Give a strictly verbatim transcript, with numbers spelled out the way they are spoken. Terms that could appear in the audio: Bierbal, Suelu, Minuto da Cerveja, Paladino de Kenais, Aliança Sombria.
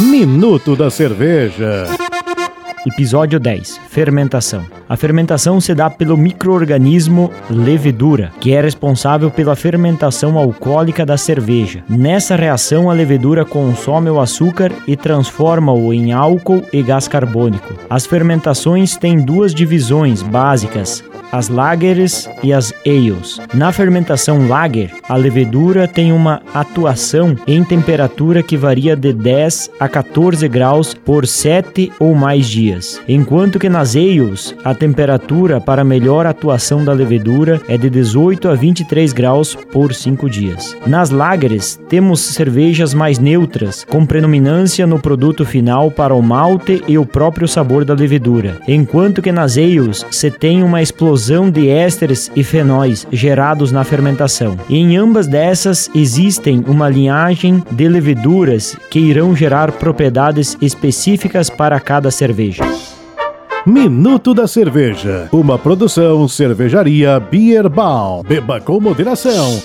Minuto da Cerveja. Episódio dez. Fermentação. A fermentação se dá pelo micro-organismo levedura, que é responsável pela fermentação alcoólica da cerveja. Nessa reação, a levedura consome o açúcar e transforma-o em álcool e gás carbônico. As fermentações têm duas divisões básicas, as lagers e as ales. Na fermentação lager, a levedura tem uma atuação em temperatura que varia de dez a catorze graus por sete ou mais dias, enquanto que nas ales, a temperatura para melhor atuação da levedura é de dezoito a vinte e três graus por cinco dias. Nas lagers, temos cervejas mais neutras, com predominância no produto final para o malte e o próprio sabor da levedura, enquanto que nas ales se tem uma explosão de ésteres e fenóis gerados na fermentação. E em ambas dessas existem uma linhagem de leveduras que irão gerar propriedades específicas para cada cerveja. Minuto da Cerveja, uma produção cervejaria Bierbal. Beba com moderação.